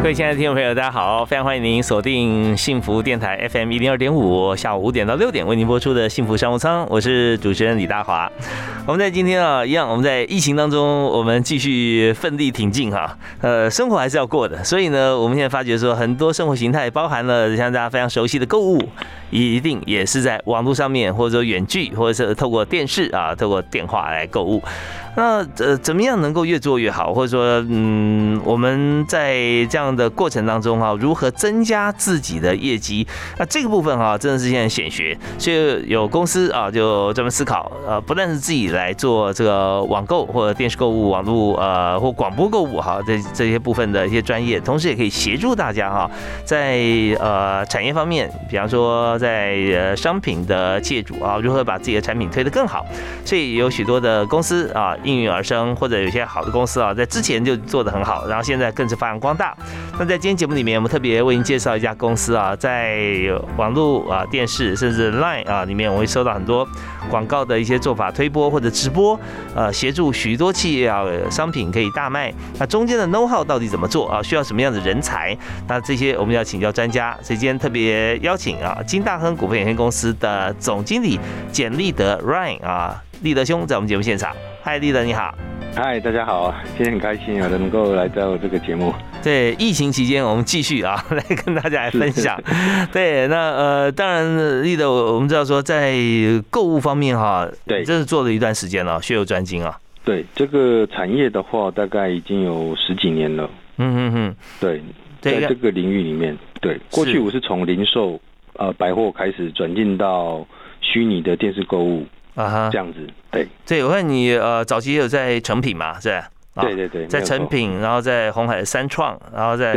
各位亲爱的听众朋友，大家好，非常欢迎您锁定幸福电台 FM102.5， 下午5点到6点为您播出的幸福商务舱，我是主持人李大华。我们在今天一样，我们在疫情当中，我们继续奋力挺进生活还是要过的，所以呢，我们现在发觉说，很多生活形态包含了像大家非常熟悉的购物，一定也是在网络上面，或者说远距，或者是透过电视透过电话来购物。那怎么样能够越做越好，或者说我们在这样的过程当中如何增加自己的业绩？那这个部分真的是现在显学，所以有公司就专门思考不但是自己来做这个网购或者电视购物、网络或广播购物这些部分的一些专业，同时也可以协助大家在产业方面，比方说在商品的界主如何把自己的产品推得更好。所以有许多的公司应运而生，或者有些好的公司在之前就做得很好，然后现在更是发扬光大。那在今天节目里面，我们特别为您介绍一家公司在网络电视甚至 LINE 里面，我会收到很多广告的一些做法，推播或者直播，协助许多企业商品可以大卖。那中间的 know-how 到底怎么做需要什么样的人才？那这些我们要请教专家。所以今天特别邀请金大亨股份有限公司的总经理简立德 Ryan 立德兄在我们节目现场。嗨，立德你好。嗨，大家好，今天很开心能够来到这个节目。对，疫情期间我们继续来跟大家来分享。对，那当然立德我们知道说在购物方面对，真是做了一段时间了，学有专精对，这个产业的话大概已经有10几年了。对，在这个领域里面，对，过去我是从零售百货开始转进到虚拟的电视购物这样子。对，我看你早期也有在成品嘛，是吧？对，在成品，然后在鸿海三创，然后在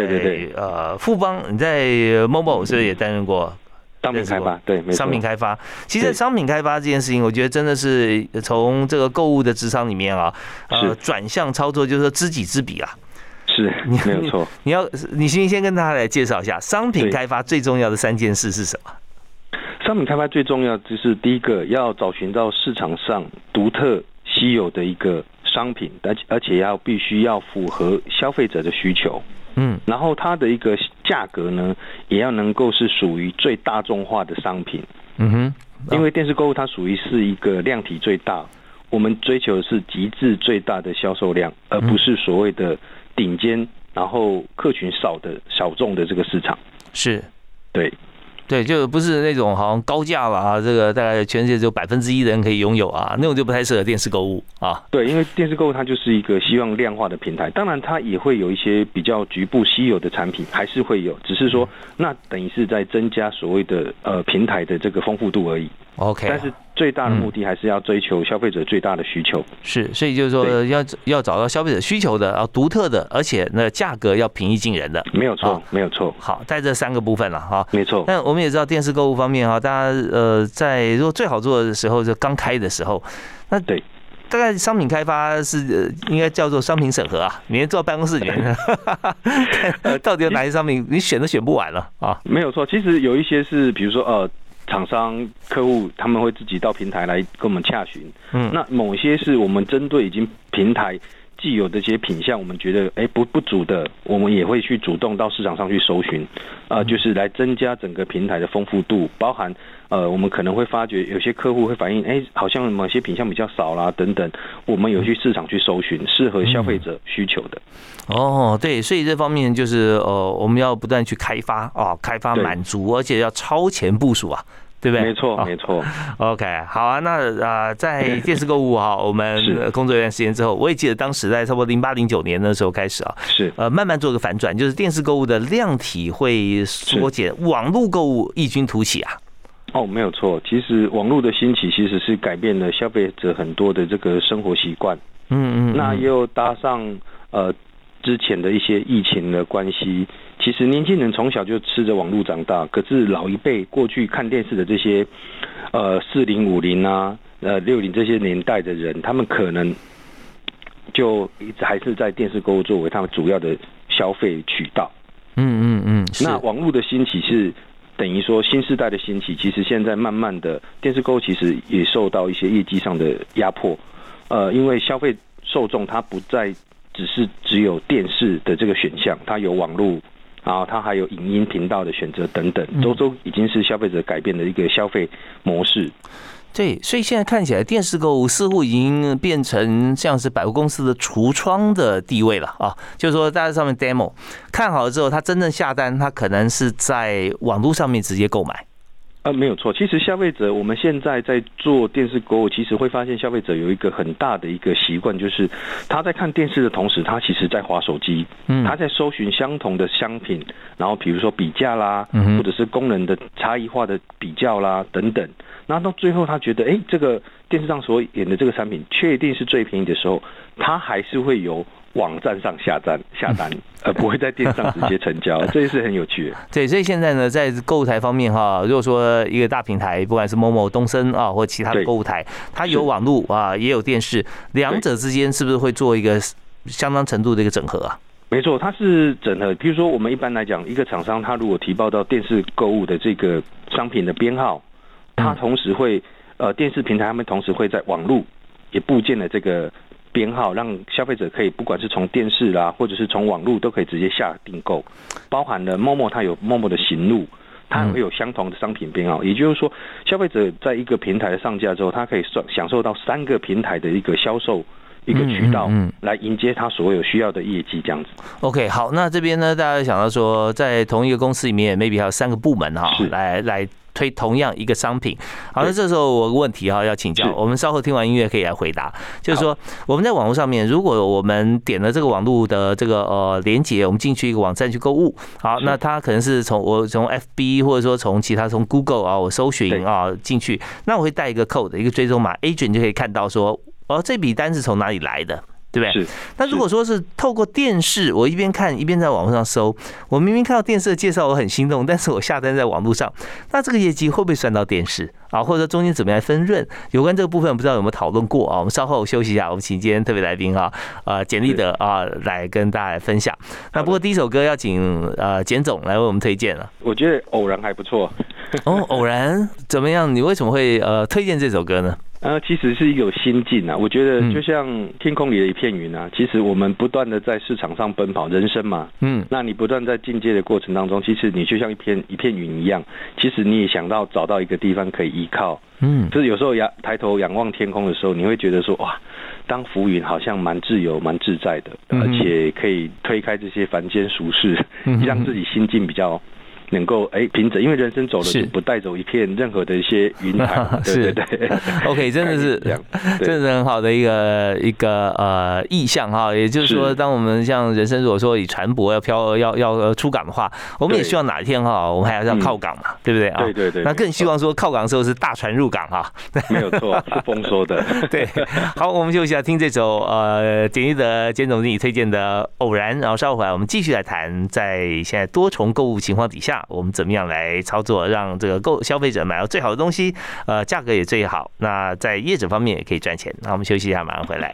富邦，你在 MOMO 是不是也担任过商品开发？对，没错，商品开发。其实商品开发这件事情，我觉得真的是从这个购物的职场里面转向操作，就是说知己知彼啦。是，没有错。你先跟大家来介绍一下商品开发最重要的3件事是什么？商品开发最重要就是第一个，要找寻到市场上独特稀有的一个商品，而且必须要符合消费者的需求。然后它的一个价格呢，也要能够是属于最大众化的商品。因为电视购物它属于是一个量体最大，我们追求的是极致最大的销售量，而不是所谓的顶尖，然后客群少的小众的这个市场。是，对。对，就不是那种好像高价这个大概全世界只有1%的人可以拥有那种就不太适合电视购物对，因为电视购物它就是一个希望量化的平台，当然它也会有一些比较局部稀有的产品，还是会有，只是说那等于是在增加所谓的平台的这个丰富度而已。OK， 但是最大的目的还是要追求消费者最大的需求。是，所以就是说要找到消费者需求的，独特的，而且那价格要平易近人的。没有错，没有错。好，在这3个部分了没错。那我们也知道电视购物方面大家在如果最好做的时候就刚开的时候，那对。大概商品开发是应该叫做商品审核每天坐到办公室里面到底有哪些商品你选都选不完了没有错。其实有一些是比如说厂商客户他们会自己到平台来跟我们洽询，那某些是我们针对已经平台既有这些品项，我们觉得不足的，我们也会去主动到市场上去搜寻，就是来增加整个平台的丰富度，包含我们可能会发觉有些客户会反映，好像某些品项比较少啦等等，我们有去市场去搜寻适合消费者需求的。对，所以这方面就是我们要不断去开发开发满足，而且要超前部署对不对？没错，没错。OK， 好那在电视购物我们工作一段时间之后，我也记得当时在差不多08、09年的时候开始是慢慢做个反转，就是电视购物的量体会缩减，网络购物异军突起哦，没有错。其实网络的兴起其实是改变了消费者很多的这个生活习惯。嗯， 嗯， 嗯，那又搭上之前的一些疫情的关系，其实年轻人从小就吃着网络长大，可是老一辈过去看电视的这些40、50啊、60这些年代的人，他们可能就一直还是在电视购物作为他们主要的消费渠道。嗯嗯嗯，那网络的兴起是等于说新世代的兴起，其实现在慢慢的电视购物其实也受到一些业绩上的压迫，因为消费受众他不再只有电视的这个选项，它有网络，然后它还有影音频道的选择等等，都已经是消费者改变的一个消费模式。对，所以现在看起来电视购物似乎已经变成像是百货公司的橱窗的地位了啊，就是说大家上面 demo 看好了之后，他真正下单，他可能是在网络上面直接购买。没有错。其实消费者，我们现在在做电视购物，其实会发现消费者有一个很大的一个习惯，就是他在看电视的同时，他其实在滑手机，他在搜寻相同的商品，然后比如说比价啦，或者是功能的差异化的比较啦等等。那到最后他觉得，这个电视上所演的这个产品确定是最便宜的时候，他还是会有网站上下单，不会在电商直接成交，这也是很有趣的。对，所以现在呢，在购物台方面哈，如果说一个大平台，不管是 MOMO、东森啊，或其他的购物台，它有网络啊，也有电视，两者之间是不是会做一个相当程度的一个整合啊？没错，它是整合。比如说，我们一般来讲，一个厂商他如果提报到电视购物的这个商品的编号，它同时会电视平台他们同时会在网络也布建了这个编号，让消费者可以不管是从电视啦，或者是从网络都可以直接下订购，包含了 MOMO 它有 MOMO 的行路，它会有相同的商品编号，也就是说消费者在一个平台上架之后，它可以享受到3个平台的一个销售一个渠道来迎接他所有需要的业绩，这样子。OK， 好，那这边呢，大家想到说，在同一个公司里面 ，maybe 还有3个部门哈，来推同样一个商品。好，那这时候我有个问题哈要请教，我们稍后听完音乐可以来回答。就是说，我们在网络上面，如果我们点了这个网络的这个连结，我们进去一个网站去购物，好，那它可能是从 FB 或者说从其他从 Google 啊，我搜寻啊进去，那我会带一个 code 一个追踪码 ，agent 就可以看到说，这笔单是从哪里来的，对不对？那如果说是透过电视，我一边看一边在网络上搜，我明明看到电视的介绍，我很心动，但是我下单在网络上，那这个业绩会不会算到电视啊？或者说中间怎么样分润？有关这个部分，不知道有没有讨论过啊？我们稍后休息一下，我们请今天特别来宾啊，简立德啊，来跟大家来分享。那不过第一首歌要请简总来为我们推荐了。我觉得偶然还不错。哦，偶然怎么样？你为什么会推荐这首歌呢？其实是一个心境啊，我觉得就像天空里的一片云啊，其实我们不断的在市场上奔跑，人生嘛，那你不断在进阶的过程当中，其实你就像一片云一样，其实你也想到找到一个地方可以依靠，就是有时候抬头仰望天空的时候，你会觉得说，哇，当浮云好像蛮自由蛮自在的，而且可以推开这些凡间俗事，让自己心境比较能够平整，因为人生走了就不带走一片任何的一些云彩，对对对。OK， 真的是，真的很好的一个意象哈。也就是说，当我们像人生如果说以船舶要出港的话，我们也希望哪一天哈，我们还要靠港嘛，对不对啊？对对对。那更希望说靠港的时候是大船入港哈。没有错，是风说的。对，好，我们休息一下，听这首简立德简总经理推荐的《偶然》，然后稍后回来我们继续来谈，在现在多重购物情况底下，我们怎么样来操作，让这个消费者买到最好的东西，价格也最好，那在业者方面也可以赚钱。那我们休息一下，马上回来。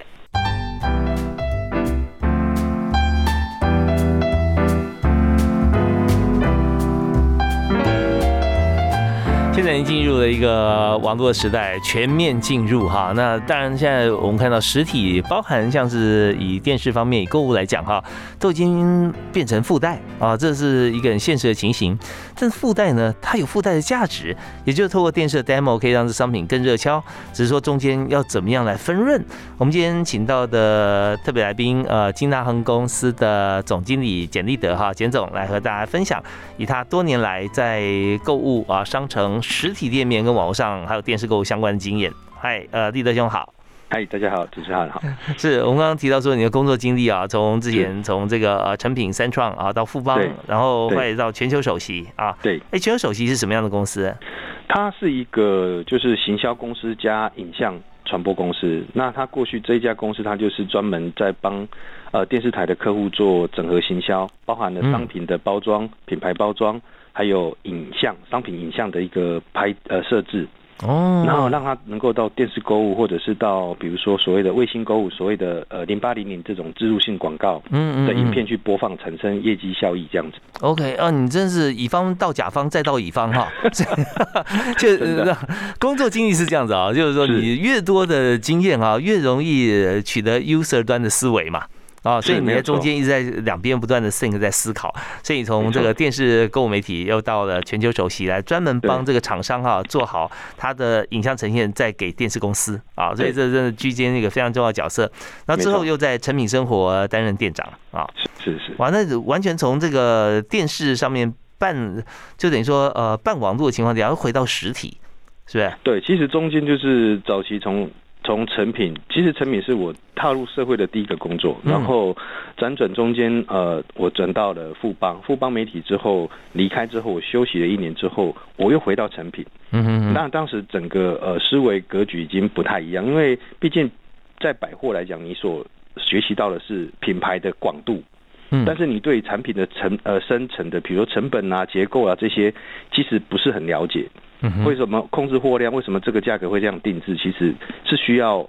现在已经进入了一个网络时代，全面进入哈。那当然，现在我们看到实体，包含像是以电视方面、以购物来讲哈，都已经变成附带啊，这是一个很现实的情形。但是附带呢，它有附带的价值，也就是透过电视的 demo 可以让这商品更热销。只是说中间要怎么样来分润？我们今天请到的特别来宾，金大亨公司的总经理简立德哈，简总来和大家分享，以他多年来在购物啊、商城、实体店面跟网络上还有电视购物相关的经验。嗨，立德兄好。嗨，大家好，主持人好。是我们刚刚提到说你的工作经历啊，从之前从这个成品三创啊到富邦，然后后来到全球首席啊。对，哎，全球首席是什么样的公司？它是一个就是行销公司加影像传播公司。那它过去这一家公司，它就是专门在帮电视台的客户做整合行销，包含了商品的包装、品牌包装，还有影像商品影像的一个设置。哦，然后让他能够到电视购物，或者是到比如说所谓的卫星购物，所谓的0800这种植入性广告的影片去播放，产生业绩效益这样子。OK 啊，你真是乙方到甲方再到乙方哈，就工作经历是这样子啊，就是说你越多的经验啊，越容易取得 user 端的思维嘛。哦，所以你在中间一直在两边不断的 think 在思考，所以从这个电视购物媒体又到了全球首席，来专门帮这个厂商哈做好他的影像呈现，再给电视公司啊，所以这真的居间一个非常重要的角色。那之后又在成品生活担任店长啊，是，哇，那完全从这个电视上面办，就等于说办网络的情况底下，又回到实体，是不是？对，其实中间就是早期从成品，其实成品是我踏入社会的第一个工作，然后辗转中间，我转到了富邦媒体之后，离开之后，我休息了1年之后，我又回到成品。那当时整个思维格局已经不太一样，因为毕竟在百货来讲，你所学习到的是品牌的广度。但是你对产品的深层的，比如说成本啊、结构啊这些，其实不是很了解。为什么控制货量？为什么这个价格会这样定制？其实是需要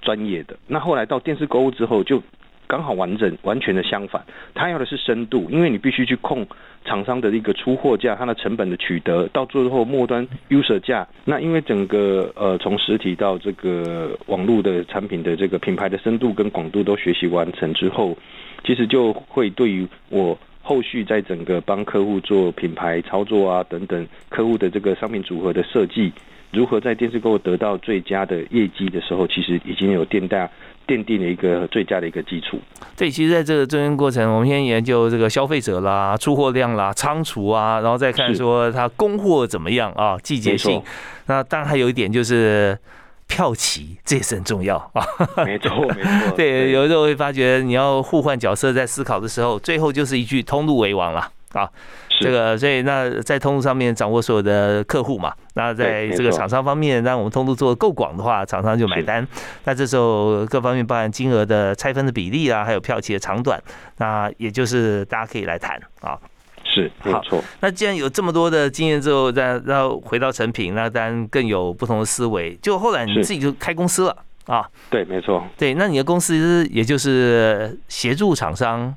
专业的。那后来到电视购物之后，就刚好完全的相反，他要的是深度，因为你必须去控厂商的一个出货价，它的成本的取得，到最后末端 user 价。那因为整个从实体到这个网络的产品的这个品牌的深度跟广度都学习完成之后，其实就会对于我后续在整个帮客户做品牌操作啊等等，客户的这个商品组合的设计，如何在电视购物得到最佳的业绩的时候，其实已经有奠定了一个最佳的一个基础。对，其实在这个中间过程，我们先研究这个消费者啦、出货量啦、仓储啊，然后再看说它供货怎么样啊，季节性。那当然还有一点就是票期，这也是很重要啊。没错。对，有时候会发觉你要互换角色在思考的时候，最后就是一句通路为王啦啊。这个，所以那在通路上面掌握所有的客户嘛，那在这个厂商方面，让我们通路做够广的话，厂商就买单。那这时候各方面包含金额的拆分的比例啊，还有票期的长短，那也就是大家可以来谈啊。是，没错。那既然有这么多的经验之后，再回到成品，那当然更有不同的思维。就后来你自己就开公司了啊？对，没错。对，那你的公司也就是协助厂商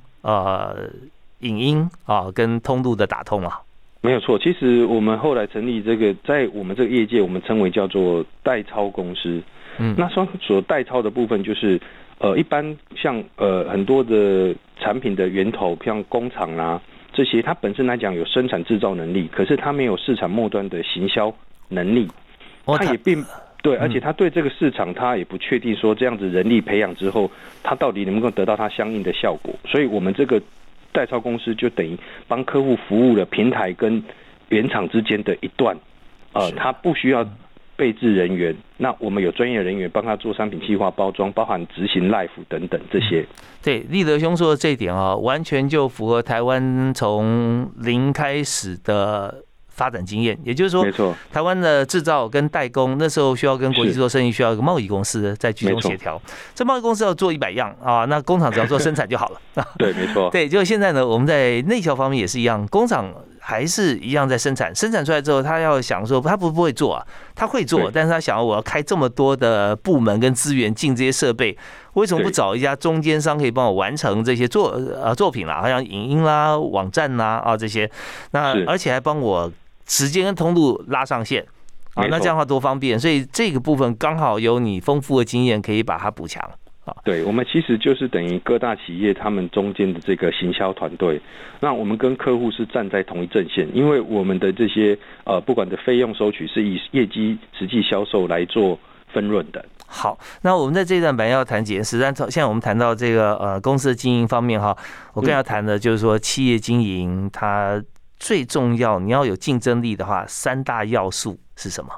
影音啊跟通路的打通啊。没有错，其实我们后来成立这个，在我们这个业界，我们称为叫做代操公司。那所代操的部分就是，一般像很多的产品的源头，像工厂啦，这些它本身来讲有生产制造能力，可是它没有市场末端的行销能力，它也并对，而且它对这个市场它也不确定说这样子人力培养之后，它到底能不能得到它相应的效果。所以我们这个代操公司就等于帮客户服务了平台跟原厂之间的一段，它不需要备置人员，那我们有专业人员帮他做商品计划、包装，包含执行 life 等等这些。对，立德兄说的这一点啊，完全就符合台湾从零开始的发展经验，也就是说，没错，台湾的制造跟代工那时候需要跟国际做生意，需要一个贸易公司在居中协调。这贸易公司要做100样啊，那工厂只要做生产就好了。对，没错。对，就现在呢，我们在内销方面也是一样，工厂还是一样在生产，生产出来之后，他要想说，他不会做啊，他会做，但是他想要我要开这么多的部门跟资源进这些设备，为什么不找一家中间商可以帮我完成这些作品啦，好像影音啦、网站啦啊这些，那而且还帮我时间跟通路拉上线啊，那这样的话多方便，所以这个部分刚好有你丰富的经验可以把它补强啊。对，我们其实就是等于各大企业他们中间的这个行销团队，那我们跟客户是站在同一阵线，因为我们的这些不管的费用收取是以业绩实际销售来做分润的。好，那我们在这一段本来要谈几件事，但现在我们谈到这个公司的经营方面哈，我更要谈的就是说企业经营它最重要，你要有竞争力的话，3大要素是什么？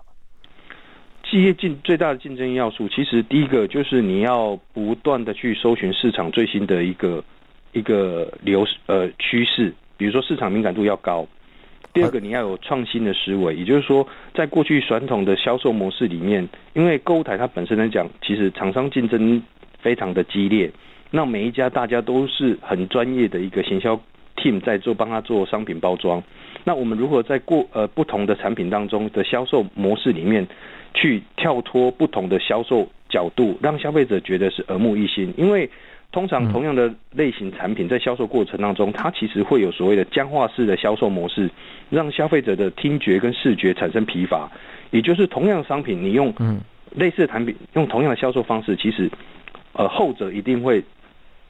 企业最大的竞争要素，其实第一个就是你要不断的去搜寻市场最新的一个趋势，比如说市场敏感度要高。第二个，你要有创新的思维，也就是说，在过去传统的销售模式里面，因为购物台它本身来讲，其实厂商竞争非常的激烈，那每一家大家都是很专业的一个行销 team 在做帮他做商品包装。那我们如何在不同的产品当中的销售模式里面，去跳脱不同的销售角度，让消费者觉得是耳目一新？因为通常同样的类型产品在销售过程当中，它其实会有所谓的僵化式的销售模式，让消费者的听觉跟视觉产生疲乏。也就是同样的商品，你用类似的产品用同样的销售方式，其实后者一定会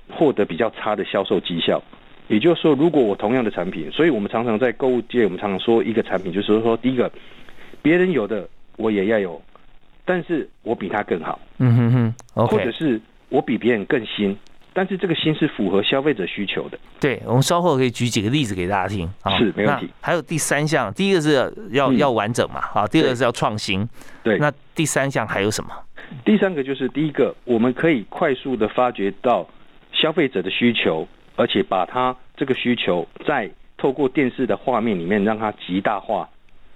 获得比较差的销售绩效。也就是说，如果我同样的产品，所以我们常常在购物界，我们常常说一个产品，就是说第一个别人有的我也要有，但是我比他更好，或者是我比别人更新。但是这个新是符合消费者需求的。对，我们稍后可以举几个例子给大家听。是，没问题。还有第三项，第一个是要完整嘛，第二个是要创新。对，那第三项还有什么？第三个就是第一个，我们可以快速的发掘到消费者的需求，而且把它这个需求再透过电视的画面里面让它极大化，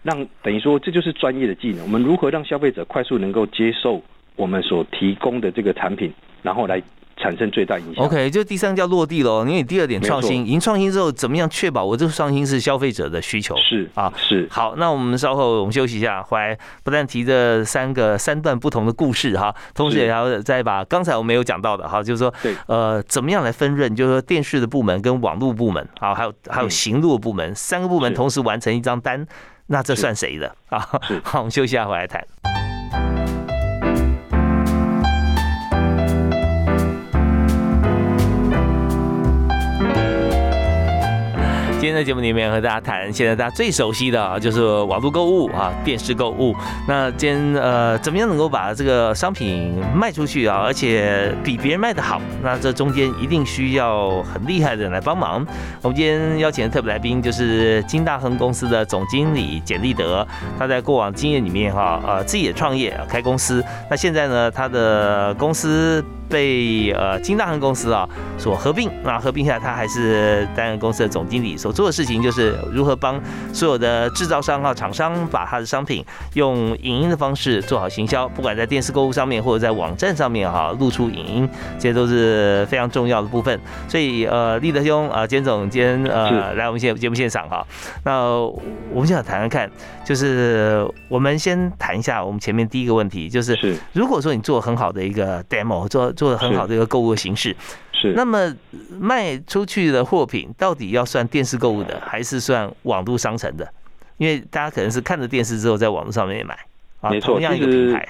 让等于说这就是专业的技能。我们如何让消费者快速能够接受我们所提供的这个产品，然后来产生最大影响。OK， 就第三叫落地喽，因为你第二点创新，已经创新之后，怎么样确保我这个创新是消费者的需求？是啊，是。好，那我们稍后休息一下，回来不但提这三段不同的故事哈，同时也要再把刚才我没有讲到的哈，就是说怎么样来分润，就是说电视的部门跟网络部门，好，还有行路的部门，三个部门同时完成一张单，那这算谁的啊？好，我们休息一下，回来谈。今天的节目里面和大家谈现在大家最熟悉的就是网络购物啊，电视购物。那今天怎么样能够把这个商品卖出去啊，而且比别人卖得好？那这中间一定需要很厉害的人来帮忙。我们今天邀请的特别来宾就是金大亨公司的总经理简立德，他在过往经验里面自己也创业开公司。那现在呢，他的公司被金大亨公司所合并，那合并下他还是担任公司的总经理，所做的事情就是如何帮所有的制造商厂商把他的商品用影音的方式做好行销，不管在电视购物上面或者在网站上面露出影音，这些都是非常重要的部分。所以立德兄简总监来我们节目现场那我们就想谈看，就是我们先谈一下我们前面第一个问题，就是如果说你做很好的一个 demo， 做得很好的一个购物的形式，是那么卖出去的货品到底要算电视购物的，还是算网络商城的？因为大家可能是看着电视之后在网络上面买，没错，同样一个平台，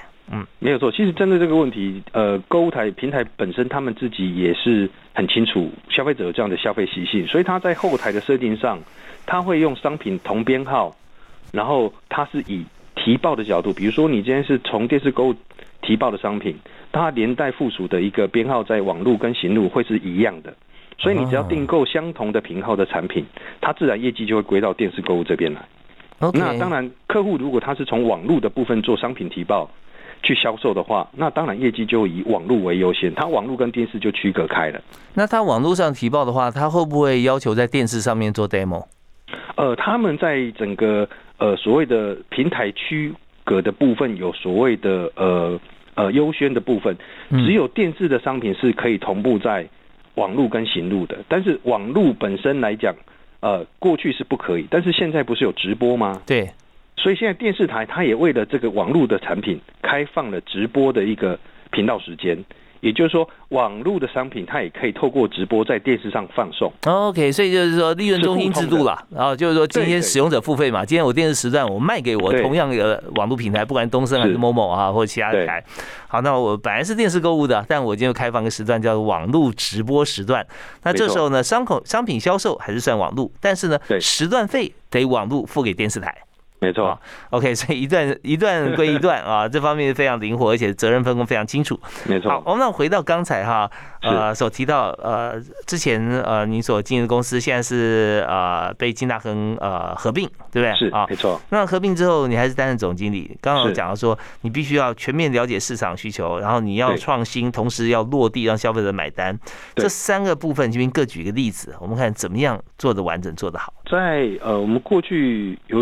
没有错。其实针对这个问题，购物台平台本身他们自己也是很清楚消费者有这样的消费习性，所以他在后台的设定上，他会用商品同编号，然后他是以提报的角度，比如说你今天是从电视购物提报的商品，它连带附属的一个编号在网路跟行路会是一样的，所以你只要订购相同的品号的产品，它自然业绩就会归到电视购物这边来。那当然客户如果他是从网路的部分做商品提报去销售的话，那当然业绩就以网路为优先，它网路跟电视就区隔开了。那他网路上提报的话，他会不会要求在电视上面做 demo？ 他们在整个所谓的平台区隔的部分有所谓的优先的部分，只有电视的商品是可以同步在网路跟行路的，但是网路本身来讲，过去是不可以，但是现在不是有直播吗？对，所以现在电视台它也为了这个网路的产品开放了直播的一个频道时间，也就是说网路的商品它也可以透过直播在电视上放送。OK， 所以就是说利润中心制度啦，就是说今天使用者付费嘛，今天我电视时段我卖给我同样的网路平台，不管东森还是 MOMO 或者其他台。好，那我本来是电视购物的，但我今天开放个时段叫网路直播时段。那这时候呢，商品销售还是算网路，但是呢，时段费得网路付给电视台。没错、啊、OK， 所以一段归一段啊，这方面非常灵活，而且责任分工非常清楚。没错。好，我们回到刚才哈，所提到之前您所经营的公司现在是被金大亨合并，对不对？是啊，没错。那合并之后，你还是担任总经理。刚刚有讲到说，你必须要全面了解市场需求，然后你要创新，同时要落地让消费者买单。这三个部分，这边各举一个例子，我们看怎么样做得完整，做得好。在我们过去有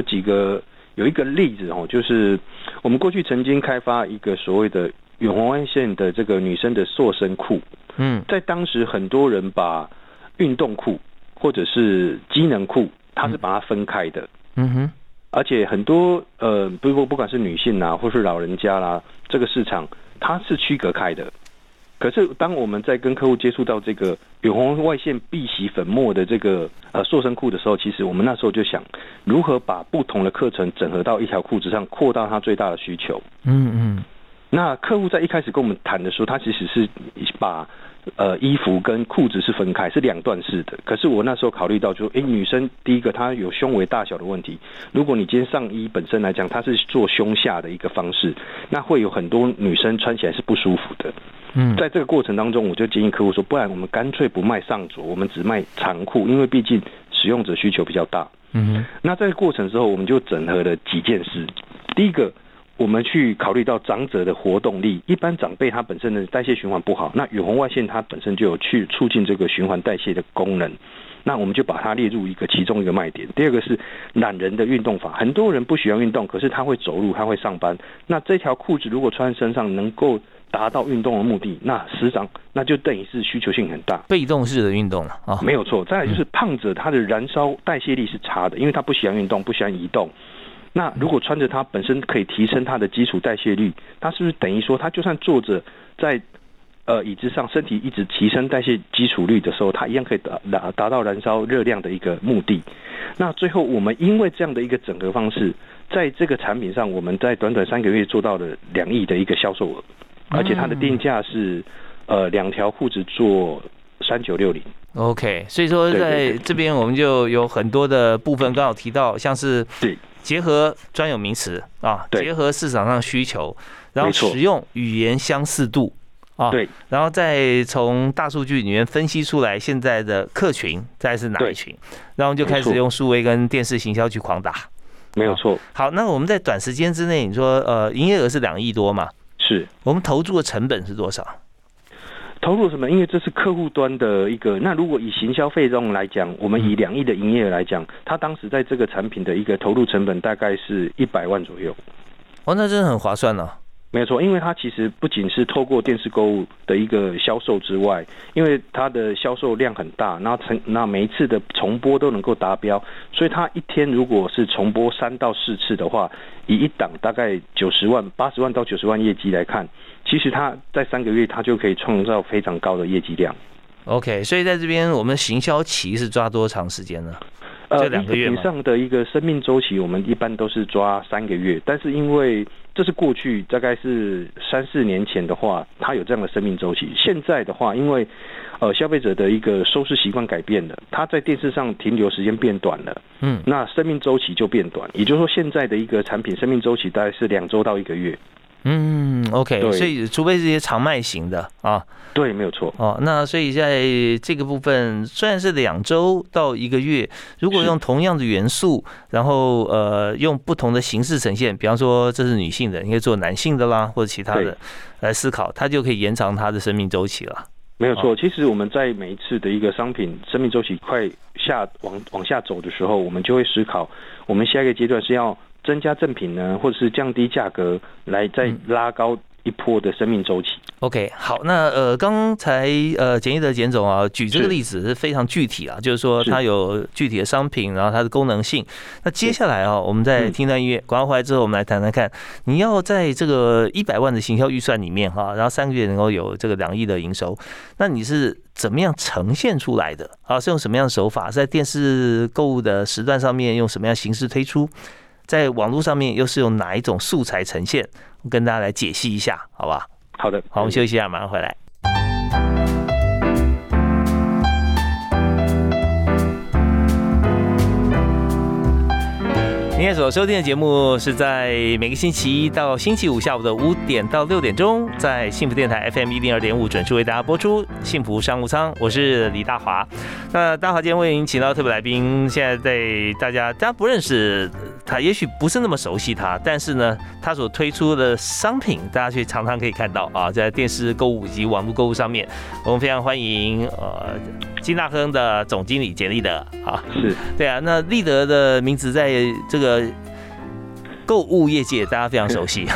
一个例子哦，就是我们过去曾经开发一个所谓的远红外线的这个女生的塑身裤。嗯，在当时很多人把运动裤或者是机能裤，它是把它分开的。嗯哼，而且很多不管是女性啊，或是老人家啦、啊，这个市场它是区隔开的。可是当我们在跟客户接触到这个远红外线碧玺粉末的这个塑身裤的时候，其实我们那时候就想如何把不同的课程整合到一条裤子上，扩大它最大的需求。嗯嗯。那客户在一开始跟我们谈的时候，他其实是把衣服跟裤子是分开，是两段式的。可是我那时候考虑到就女生第一个她有胸围大小的问题，如果你今天上衣本身来讲，它是做胸下的一个方式，那会有很多女生穿起来是不舒服的。在这个过程当中，我就建议客户说，不然我们干脆不卖上着，我们只卖长裤，因为毕竟使用者需求比较大。嗯，那在这个过程之后，我们就整合了几件事。第一个，我们去考虑到长者的活动力，一般长辈他本身的代谢循环不好，那远红外线它本身就有去促进这个循环代谢的功能，那我们就把它列入其中一个卖点。第二个是懒人的运动法，很多人不喜欢运动，可是他会走路，他会上班，那这条裤子如果穿身上能够达到运动的目的，那时常那就等于是需求性很大，被动式的运动了、哦、没有错。再来就是胖者他的燃烧代谢力是差的，因为他不喜欢运动，不喜欢移动，那如果穿着它本身可以提升它的基础代谢率，它是不是等于说它就算坐着在椅子上，身体一直提升代谢基础率的时候，它一样可以达到燃烧热量的一个目的。那最后我们因为这样的一个整合方式，在这个产品上我们在短短3个月做到了2亿的一个销售额，而且它的定价是两条裤子做3960。OK， 所以说在这边我们就有很多的部分刚好提到，像是对。结合专有名词啊，结合市场上需求，然后使用语言相似度啊，对，然后再从大数据里面分析出来现在的客群再是哪一群，然后就开始用数位跟电视行销去狂打，没有错。好，那我们在短时间之内，你说营业额是2亿多嘛？是，我们投注的成本是多少？投入什么？因为这是客户端的一个，那如果以行销费用来讲，我们以2亿的营业额来讲，他当时在这个产品的一个投入成本大概是100万左右。哦，那真的很划算了、啊。没有错，因为它其实不仅是透过电视购物的一个销售之外，因为它的销售量很大，那每一次的重播都能够达标，所以它一天如果是重播3到4次的话，以一档大概80万到90万业绩来看，其实它在3个月它就可以创造非常高的业绩量。OK， 所以在这边我们行销期是抓多长时间呢？这2个月以上的一个生命周期，我们一般都是抓3个月，但是因为这是过去大概是3-4年前的话，它有这样的生命周期。现在的话，因为消费者的一个收视习惯改变了，它在电视上停留时间变短了，嗯，那生命周期就变短，也就是说现在的一个产品生命周期大概是2周到1个月。嗯 ，OK， 所以除非是些常卖型的啊，对，没有错哦。那所以在这个部分，虽然是2周到1个月，如果用同样的元素，然后用不同的形式呈现，比方说这是女性的，你可以做男性的啦，或者其他的来思考，它就可以延长它的生命周期了。没有错，其实我们在每一次的一个商品生命周期快下往下走的时候，我们就会思考，我们下一个阶段是要增加赠品呢，或者是降低价格，来再拉高一波的生命周期。OK， 好，那刚才简易德简总啊举这个例子是非常具体啊，就是说它有具体的商品，然后它的功能性。那接下来啊，我们再听段音乐，广告回来之后，我们来谈谈看，你要在这个100万的行销预算里面哈、啊，然后3个月能够有这个2亿的营收，那你是怎么样呈现出来的啊？是用什么样的手法？是在电视购物的时段上面用什么样形式推出？在网络上面又是用哪一种素材呈现？我跟大家来解析一下，好吧？好的，好，我们休息一下，马上回来。今天所收听的节目是在每个星期一到星期五下午的5点到6点钟，在幸福电台 FM 102.5准时为大家播出《幸福商务舱》，我是李大华。那大华今天为您请到特别来宾，现在对大家不认识他，也许不是那么熟悉他，但是呢，他所推出的商品大家却常常可以看到啊，在电视购物以及网络购物上面，我们非常欢迎金大亨的总经理简立德啊，是对啊，那立德的名字在这个购物业界大家非常熟悉，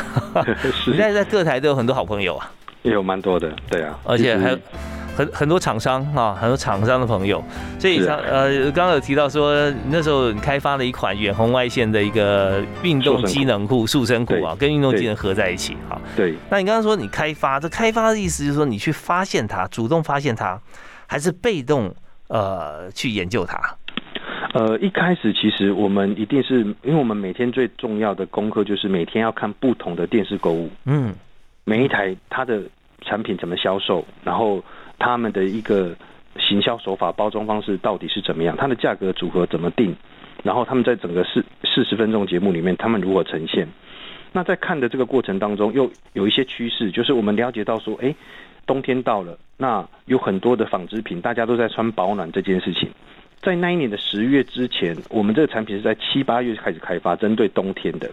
你在各台都有很多好朋友啊，也有蛮多的，对啊，而且还有很多厂商啊，很多厂商的朋友，所以刚刚有提到说那时候你开发了一款远红外线的一个运动机能裤、塑身裤啊，跟运动机能合在一起啊。对，那你刚刚说你开发的意思就是说你去发现它，主动发现它。还是被动去研究它。一开始其实我们一定是因为我们每天最重要的功课就是每天要看不同的电视购物，嗯，每一台它的产品怎么销售，然后他们的一个行销手法、包装方式到底是怎么样，它的价格组合怎么定，然后他们在整个40分钟节目里面他们如何呈现。那在看的这个过程当中，又有一些趋势，就是我们了解到说，哎，冬天到了，那有很多的纺织品大家都在穿保暖这件事情。在那一年的10月之前，我们这个产品是在7、8月开始开发，针对冬天的。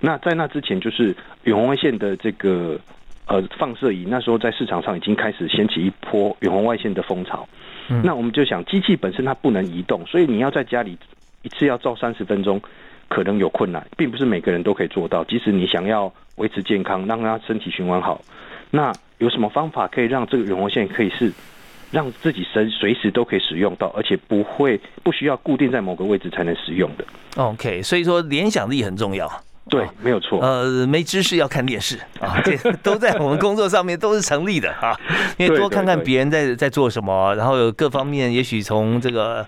那在那之前，就是远红外线的这个放射仪，那时候在市场上已经开始掀起一波远红外线的风潮。那我们就想，机器本身它不能移动，所以你要在家里一次要照30分钟，可能有困难，并不是每个人都可以做到。即使你想要维持健康，让它身体循环好，那有什么方法可以让这个远红外线可以是让自己随时都可以使用到，而且不需要固定在某个位置才能使用的 ？OK， 所以说联想力很重要。对，没有错。没知识要看电视啊，这都在我们工作上面都是成立的啊，因为多看看别人在做什么，然后有各方面也许从这个。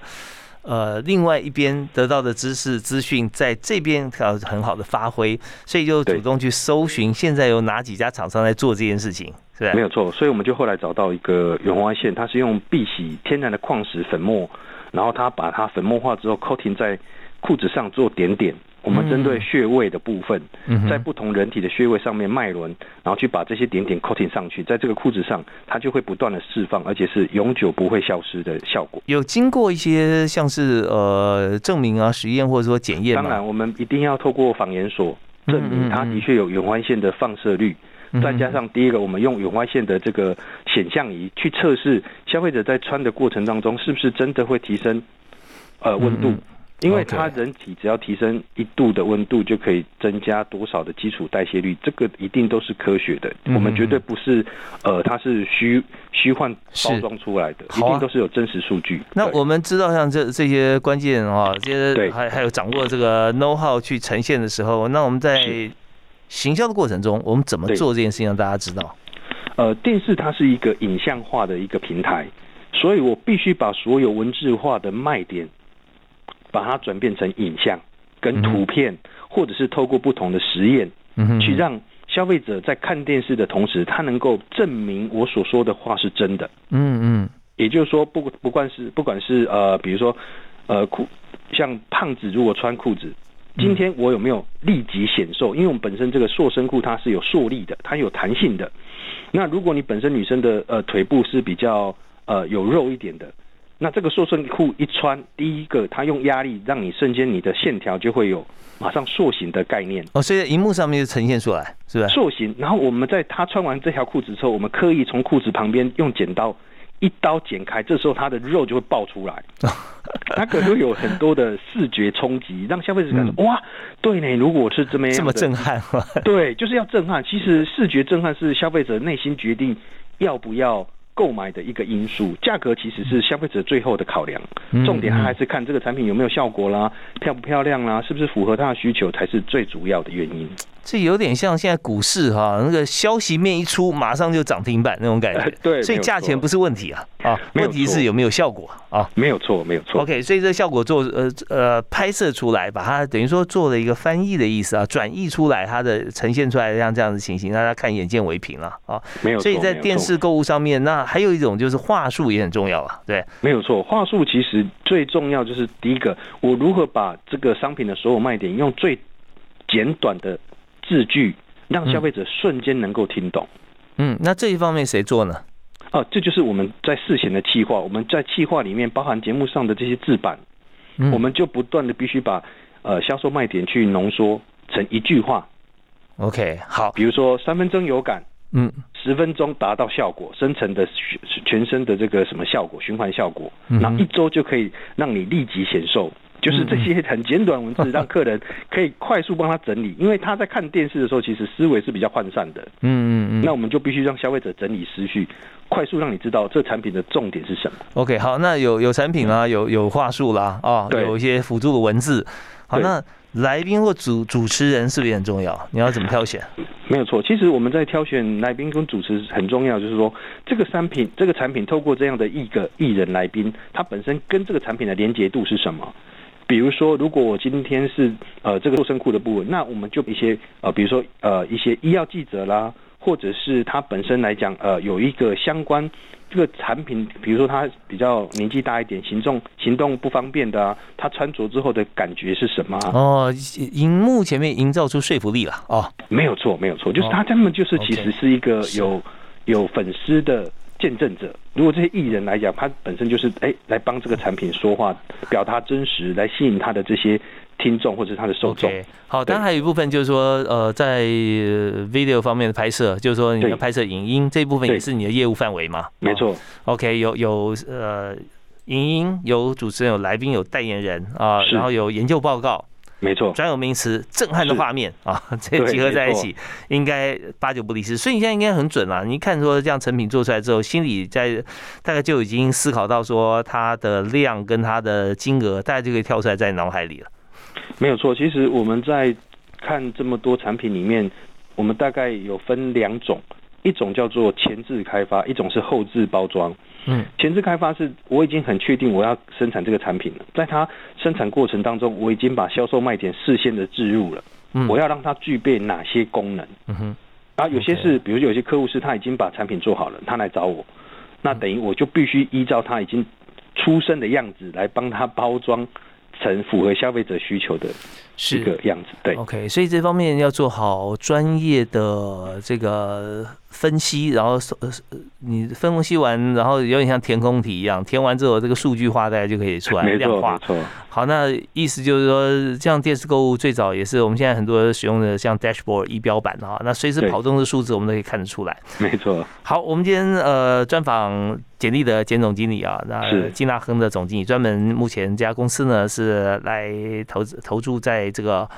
另外一边得到的知识资讯在这边很好的发挥，所以就主动去搜寻现在有哪几家厂商在做这件事情，是吧？没有错，所以我们就后来找到一个远红外线，它是用碧玺天然的矿石粉末，然后它把它粉末化之后 coating 在裤子上做点点。我们针对穴位的部分，在不同人体的穴位上面脉轮，然后去把这些点点 coating 上去，在这个裤子上，它就会不断的释放，而且是永久不会消失的效果。有经过一些像是证明啊、实验或者说检验吗？当然，我们一定要透过纺研所证明它的确有远红外线的放射率。再加上第一个，我们用远红外线的这个显像仪去测试消费者在穿的过程当中是不是真的会提升温度。因为它人体只要提升1度的温度，就可以增加多少的基础代谢率，这个一定都是科学的，我们绝对不是它是虚幻包装出来的，一定都是有真实数据。那我们知道像这些关键啊，这些还有掌握这个 know how 去呈现的时候，那我们在行销的过程中，我们怎么做这件事情让大家知道？电视它是一个影像化的一个平台，所以我必须把所有文字化的卖点。把它转变成影像跟图片，或者是透过不同的实验，去让消费者在看电视的同时，他能够证明我所说的话是真的。也就是说，不管是比如说像胖子如果穿裤子，今天我有没有立即显瘦？因为我们本身这个塑身裤它是有塑力的，它有弹性的。那如果你本身女生的腿部是比较有肉一点的。那这个塑身裤一穿，第一个它用压力让你瞬间你的线条就会有马上塑形的概念哦，所以在荧幕上面就呈现出来，是吧？塑形，然后我们在他穿完这条裤子之后，我们刻意从裤子旁边用剪刀一刀剪开，这时候他的肉就会爆出来，它可能会有很多的视觉冲击，让消费者感觉哇，对呢，如果是这么震撼，对，就是要震撼。其实视觉震撼是消费者内心决定要不要。购买的一个因素，价格其实是消费者最后的考量，重点还是看这个产品有没有效果啦，漂不漂亮啦，是不是符合他的需求才是最主要的原因。这有点像现在股市哈，那个消息面一出，马上就涨停板那种感觉，对，所以价钱不是问题啊。啊，问题是有没有效果啊？没有错，没有错。OK， 所以这效果做拍摄出来，把它等于说做了一个翻译的意思啊，转译出来它的呈现出来像这样的情形，让大家看眼见为凭了啊。没有错。所以在电视购物上面，那还有一种就是话术也很重要啊，对。没有错，话术其实最重要就是第一个，我如何把这个商品的所有卖点用最简短的字句，让消费者瞬间能够听懂。嗯，那这一方面谁做呢？啊，这就是我们在事前的企划，我们在企划里面包含节目上的这些字板，我们就不断的必须把销售卖点去浓缩成一句话。OK， 好，比如说3分钟有感，10分钟达到效果，生成的全身的这个什么效果，循环效果，那1周就可以让你立即显瘦。就是这些很简短文字，让客人可以快速帮他整理，因为他在看电视的时候，其实思维是比较涣散的。那我们就必须让消费者整理思绪，快速让你知道这产品的重点是什么。OK， 好，那有产品啦，有话术啦，啊、哦，有一些辅助的文字。好，那来宾或主持人是不是很重要？你要怎么挑选？没有错，其实我们在挑选来宾跟主持很重要，就是说这个产品透过这样的一个艺人来宾，他本身跟这个产品的连结度是什么？比如说，如果我今天是这个做身裤的部分，那我们就一些比如说一些医药记者啦，或者是他本身来讲有一个相关这个产品，比如说他比较年纪大一点，行动不方便的啊，他穿着之后的感觉是什么啊？哦，荧幕前面营造出说服力了哦，没有错，没有错，就是他们就是其实是一个有粉丝的见证者。如果这些艺人来讲，他本身就是来帮这个产品说话，表达真实，来吸引他的这些听众或者他的受众。Okay， 好，当然还有一部分就是说，在 video 方面的拍摄，就是说你要拍摄影音这一部分也是你的业务范围嘛？没错。OK， 有影音，有主持人，有来宾，有代言人啊，然后有研究报告。没错，专有名词，震撼的画面啊，这集合在一起，应该8、9不离十。所以你现在应该很准啦，你看说这样成品做出来之后，心里在大概就已经思考到说它的量跟它的金额，大概就可以跳出来在脑海里了。没有错，其实我们在看这么多产品里面，我们大概有分2种，一种叫做前置开发，一种是后置包装。前置开发是我已经很确定我要生产这个产品了，在它生产过程当中，我已经把销售卖点事先的置入了，我要让它具备哪些功能。然后有些是，比如有些客户是他已经把产品做好了，他来找我，那等于我就必须依照他已经出生的样子来帮他包装成符合消费者需求的一个样子。对 ，OK， 所以这方面要做好专业的这个分析，然后你分析完，然后有点像填空题一样，填完之后这个数据化大家就可以出来量化。没错，没错。好，那意思就是说，像电视购物最早也是我们现在很多人使用的，像 dashboard 仪表板啊，那随时跑动的数字我们都可以看得出来。没错。好，我们今天专访简立德简总经理啊，那金纳亨的总经理，专门目前这家公司呢是来投注在这个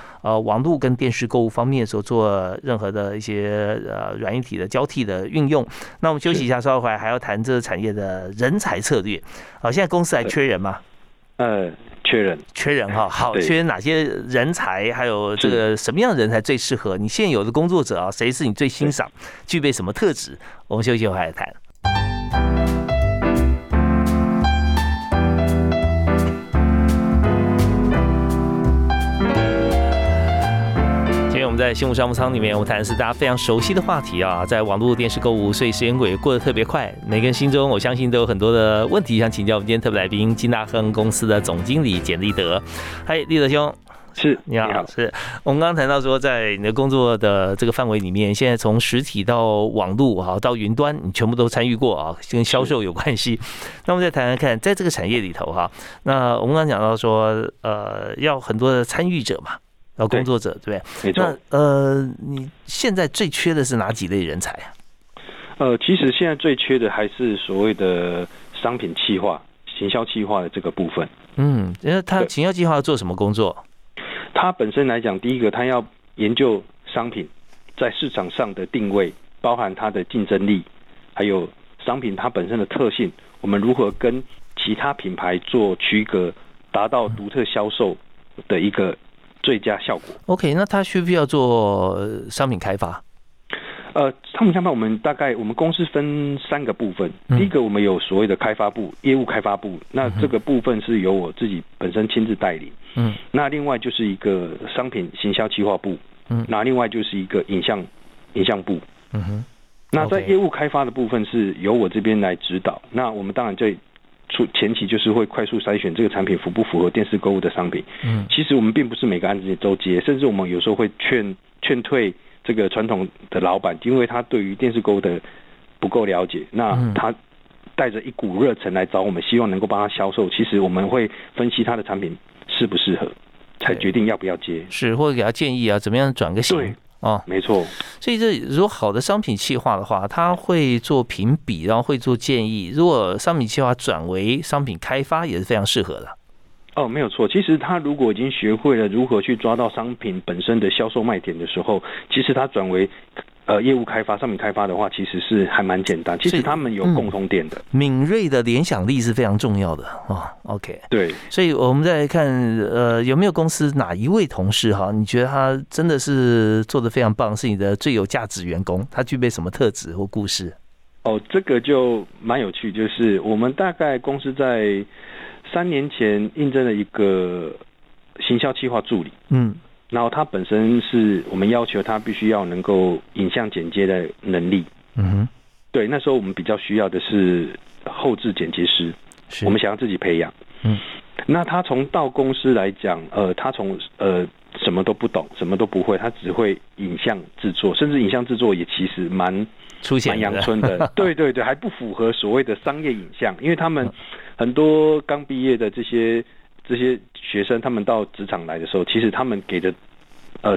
网络跟电视购物方面所做任何的一些软硬体的交替的运用。那我们休息一下，稍后回来还要谈这个产业的人才策略。好，现在公司还缺人吗？缺人哈，好，缺哪些人才？还有这个什么样的人才最适合你现有的工作者啊？谁是你最欣赏，具备什么特质？我们休息后还来谈。我们在新闻商务舱里面，我谈的是大家非常熟悉的话题啊，在网络电视购物，所以时间轨过得特别快。每个人心中，我相信都有很多的问题想请教我们今天特别来宾金纳亨公司的总经理简立德。嗨，立德兄。是，你好，是我们刚刚谈到说，在你的工作的这个范围里面，现在从实体到网络啊，到云端，你全部都参与过啊，跟销售有关系。那我们再谈谈看，在这个产业里头哈，那我们刚刚讲到说，要很多的参与者嘛。然后工作者，对不对？没错。那你现在最缺的是哪几类人才啊？其实现在最缺的还是所谓的商品企划、行销企划的这个部分。因为他行销企划做什么工作？他本身来讲，第一个他要研究商品在市场上的定位，包含它的竞争力，还有商品它本身的特性，我们如何跟其他品牌做区隔，达到独特销售的一个最佳效果。OK， 那他需不需要做商品开发？他们相伴我们公司分三个部分，第一个我们有所谓的开发部、业务开发部，那这个部分是由我自己本身亲自带领。嗯，那另外就是一个商品行销企划部，嗯，那另外就是一个影像部。嗯哼，那在业务开发的部分是由我这边来指导。那我们当然在前期就是会快速筛选这个产品符不符合电视购物的商品。嗯，其实我们并不是每个案子都接，甚至我们有时候会劝退这个传统的老板，因为他对于电视购物的不够了解，那他带着一股热忱来找我们，希望能够帮他销售。其实我们会分析他的产品适不适合，才决定要不要接，是或者给他建议啊，怎么样转个型。对，哦，没错。所以这如果好的商品企划的话，他会做评比，然后会做建议。如果商品企划转为商品开发，也是非常适合的。哦，没有错。其实他如果已经学会了如何去抓到商品本身的销售卖点的时候，其实他转为业务开发、商品开发的话，其实是还蛮简单。其实他们有共同点的，敏锐的联想力是非常重要的啊。OK， 对。所以我们再来看，有没有公司哪一位同事哈，你觉得他真的是做得非常棒，是你的最有价值员工？他具备什么特质或故事？哦，这个就蛮有趣，就是我们大概公司在3年前应征了一个行销企划助理。嗯。然后他本身是我们要求他必须要能够影像剪接的能力。嗯哼，对，那时候我们比较需要的是后制剪接师，我们想要自己培养。嗯，那他从到公司来讲，他从什么都不懂，什么都不会，他只会影像制作，甚至影像制作也其实蛮阳春的。对对对，还不符合所谓的商业影像，因为他们很多刚毕业的这些学生，他们到职场来的时候，其实他们给的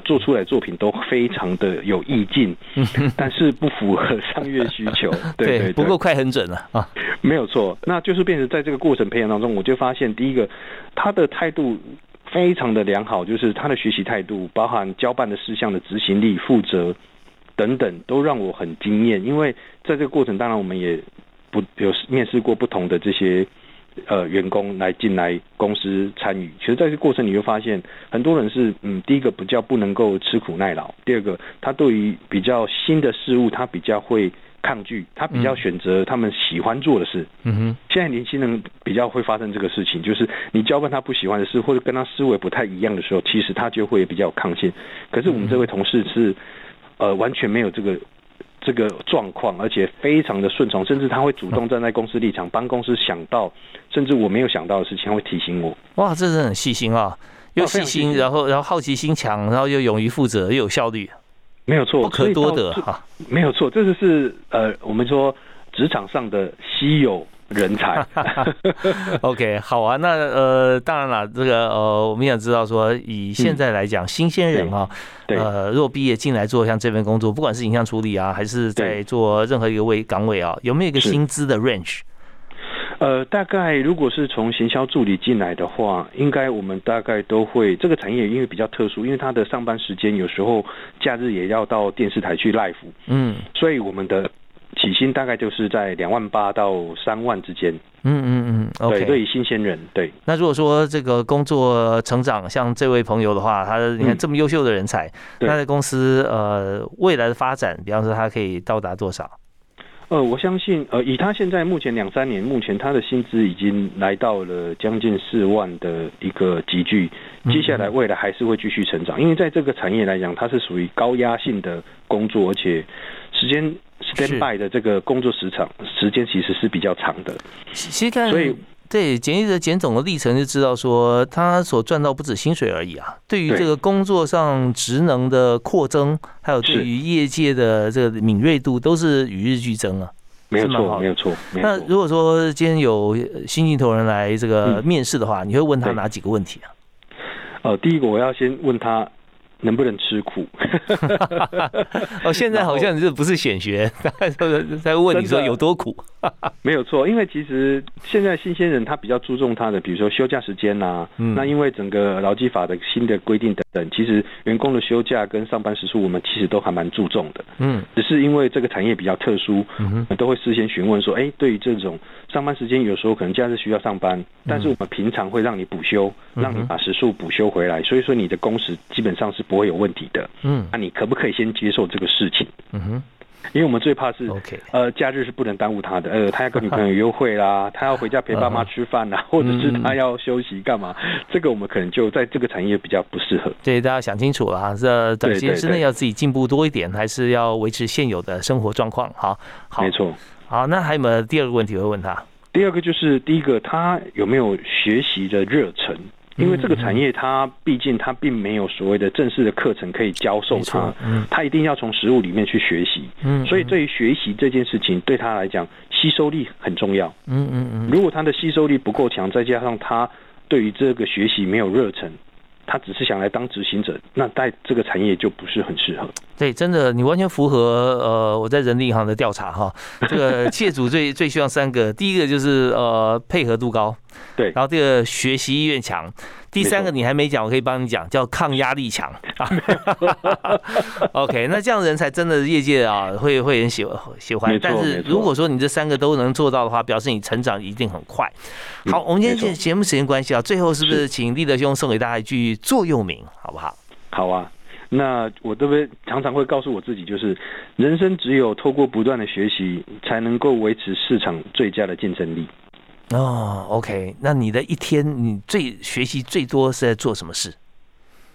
做出来作品都非常的有意境，但是不符合商业需求。对， 对， 对， 对，不够快很准了啊，没有错。那就是变成在这个过程培养当中，我就发现第一个，他的态度非常的良好，就是他的学习态度，包含交办的事项的执行力、负责等等，都让我很惊艳。因为在这个过程，当然我们也不有面试过不同的这些。员工进来公司参与，其实在这过程你就发现很多人是第一个比较不能够吃苦耐劳，第二个他对于比较新的事物他比较会抗拒，他比较选择他们喜欢做的事。嗯哼，现在年轻人比较会发生这个事情，就是你交办他不喜欢的事，或者跟他思维不太一样的时候，其实他就会比较抗性。可是我们这位同事是完全没有这个状况，而且非常的顺从，甚至他会主动站在公司立场，帮公司想到甚至我没有想到的事情，他会提醒我。哇，这是很细心啊，又细心，然后好奇心强，然后又勇于负责，又有效率，没有错，不可多得哈，没有错，这就是我们说职场上的稀有人才。OK， 好啊，那当然了，这个我们也知道说，以现在来讲，新鲜人啊，若毕业进来做像这份工作，不管是影像处理啊，还是在做任何一个岗位啊，有没有一个薪资的 range？ 大概如果是从行销助理进来的话，应该我们大概都会，这个产业因为比较特殊，因为他的上班时间有时候假日也要到电视台去 live， 所以我们的起薪大概就是在28000到30000之间。OK， 对于新鲜人，对。那如果说这个工作成长，像这位朋友的话，他你看这么优秀的人才，他在公司未来的发展，比方说他可以到达多少？我相信以他现在目前2-3年，目前他的薪资已经来到了将近4万的一个集聚，接下来未来还是会继续成长，因为在这个产业来讲，它是属于高压性的工作，而且时间 standby 的这个工作时间其实是比较长的。所以对简易的简总的历程就知道说，他所赚到不止薪水而已啊。对于这个工作上职能的扩增，还有对于业界的这个敏锐度，都是与日俱增啊。没有错，没有错。那如果说今天有新进头人来这个面试的话，你会问他哪几个问题啊？第一个我要先问他能不能吃苦。哦，现在好像这不是显学，才问你说有多苦。没有错，因为其实现在新鲜人他比较注重他的，比如说休假时间啊，那因为整个劳基法的新的规定等等，其实员工的休假跟上班时数我们其实都还蛮注重的。只是因为这个产业比较特殊，我们都会事先询问说，对于这种上班时间，有时候可能假日需要上班，但是我们平常会让你补休，让你把时数补休回来，所以说你的工时基本上是不会有问题的。那你可不可以先接受这个事情？因为我们最怕是假日是不能耽误他的，他要跟女朋友约会啦，他要回家陪爸妈吃饭啦，或者是他要休息干嘛，这个我们可能就在这个产业比较不适合。对，大家想清楚了，这短时间之内要自己进步多一点，还是要维持现有的生活状况。好，好，没错。好，那还有没有第二个问题会问他？第二个就是第一个，他有没有学习的热忱？因为这个产业它毕竟它并没有所谓的正式的课程可以教授它，它一定要从实务里面去学习，所以对于学习这件事情对他来讲吸收力很重要。如果他的吸收力不够强，再加上他对于这个学习没有热忱，他只是想来当执行者，那在这个产业就不是很适合。对，真的，你完全符合我在人力银行的调查哈，这个企业主最需要三个，第一个就是配合度高，对，然后这个学习意愿强，第三个你还没讲，我可以帮你讲，叫抗压力强。OK， 那这样人才真的业界啊会很喜欢，但是如果说你这三个都能做到的话，表示你成长一定很快。好，我们今天节目时间关系啊，最后是不是请立德兄送给大家一句座右铭，好不好？好啊。那我这边常常会告诉我自己，就是人生只有透过不断的学习，才能够维持市场最佳的竞争力。哦 ，OK， 那你的一天，你学习最多是在做什么事？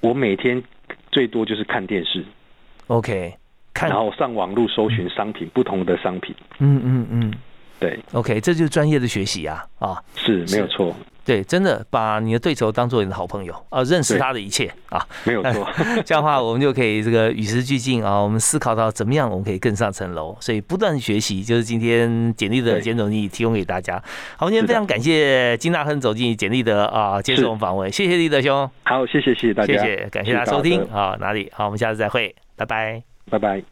我每天最多就是看电视 ，OK， 看，然后上网路搜寻商品，不同的商品。对 ，OK， 这就是专业的学习啊，是没有错。对，真的把你的对手当做你的好朋友啊，认识他的一切啊，没有错。这样的话，我们就可以这个与时俱进啊，我们思考到怎么样我们可以更上层楼。所以不断学习就是今天简立德简总经理提供给大家。好，今天非常感谢金大亨总经理简立德啊接受我们访问，谢谢立德兄。好，谢谢大家，谢谢，感谢大家收听啊，哪里好，我们下次再会，拜拜，拜拜。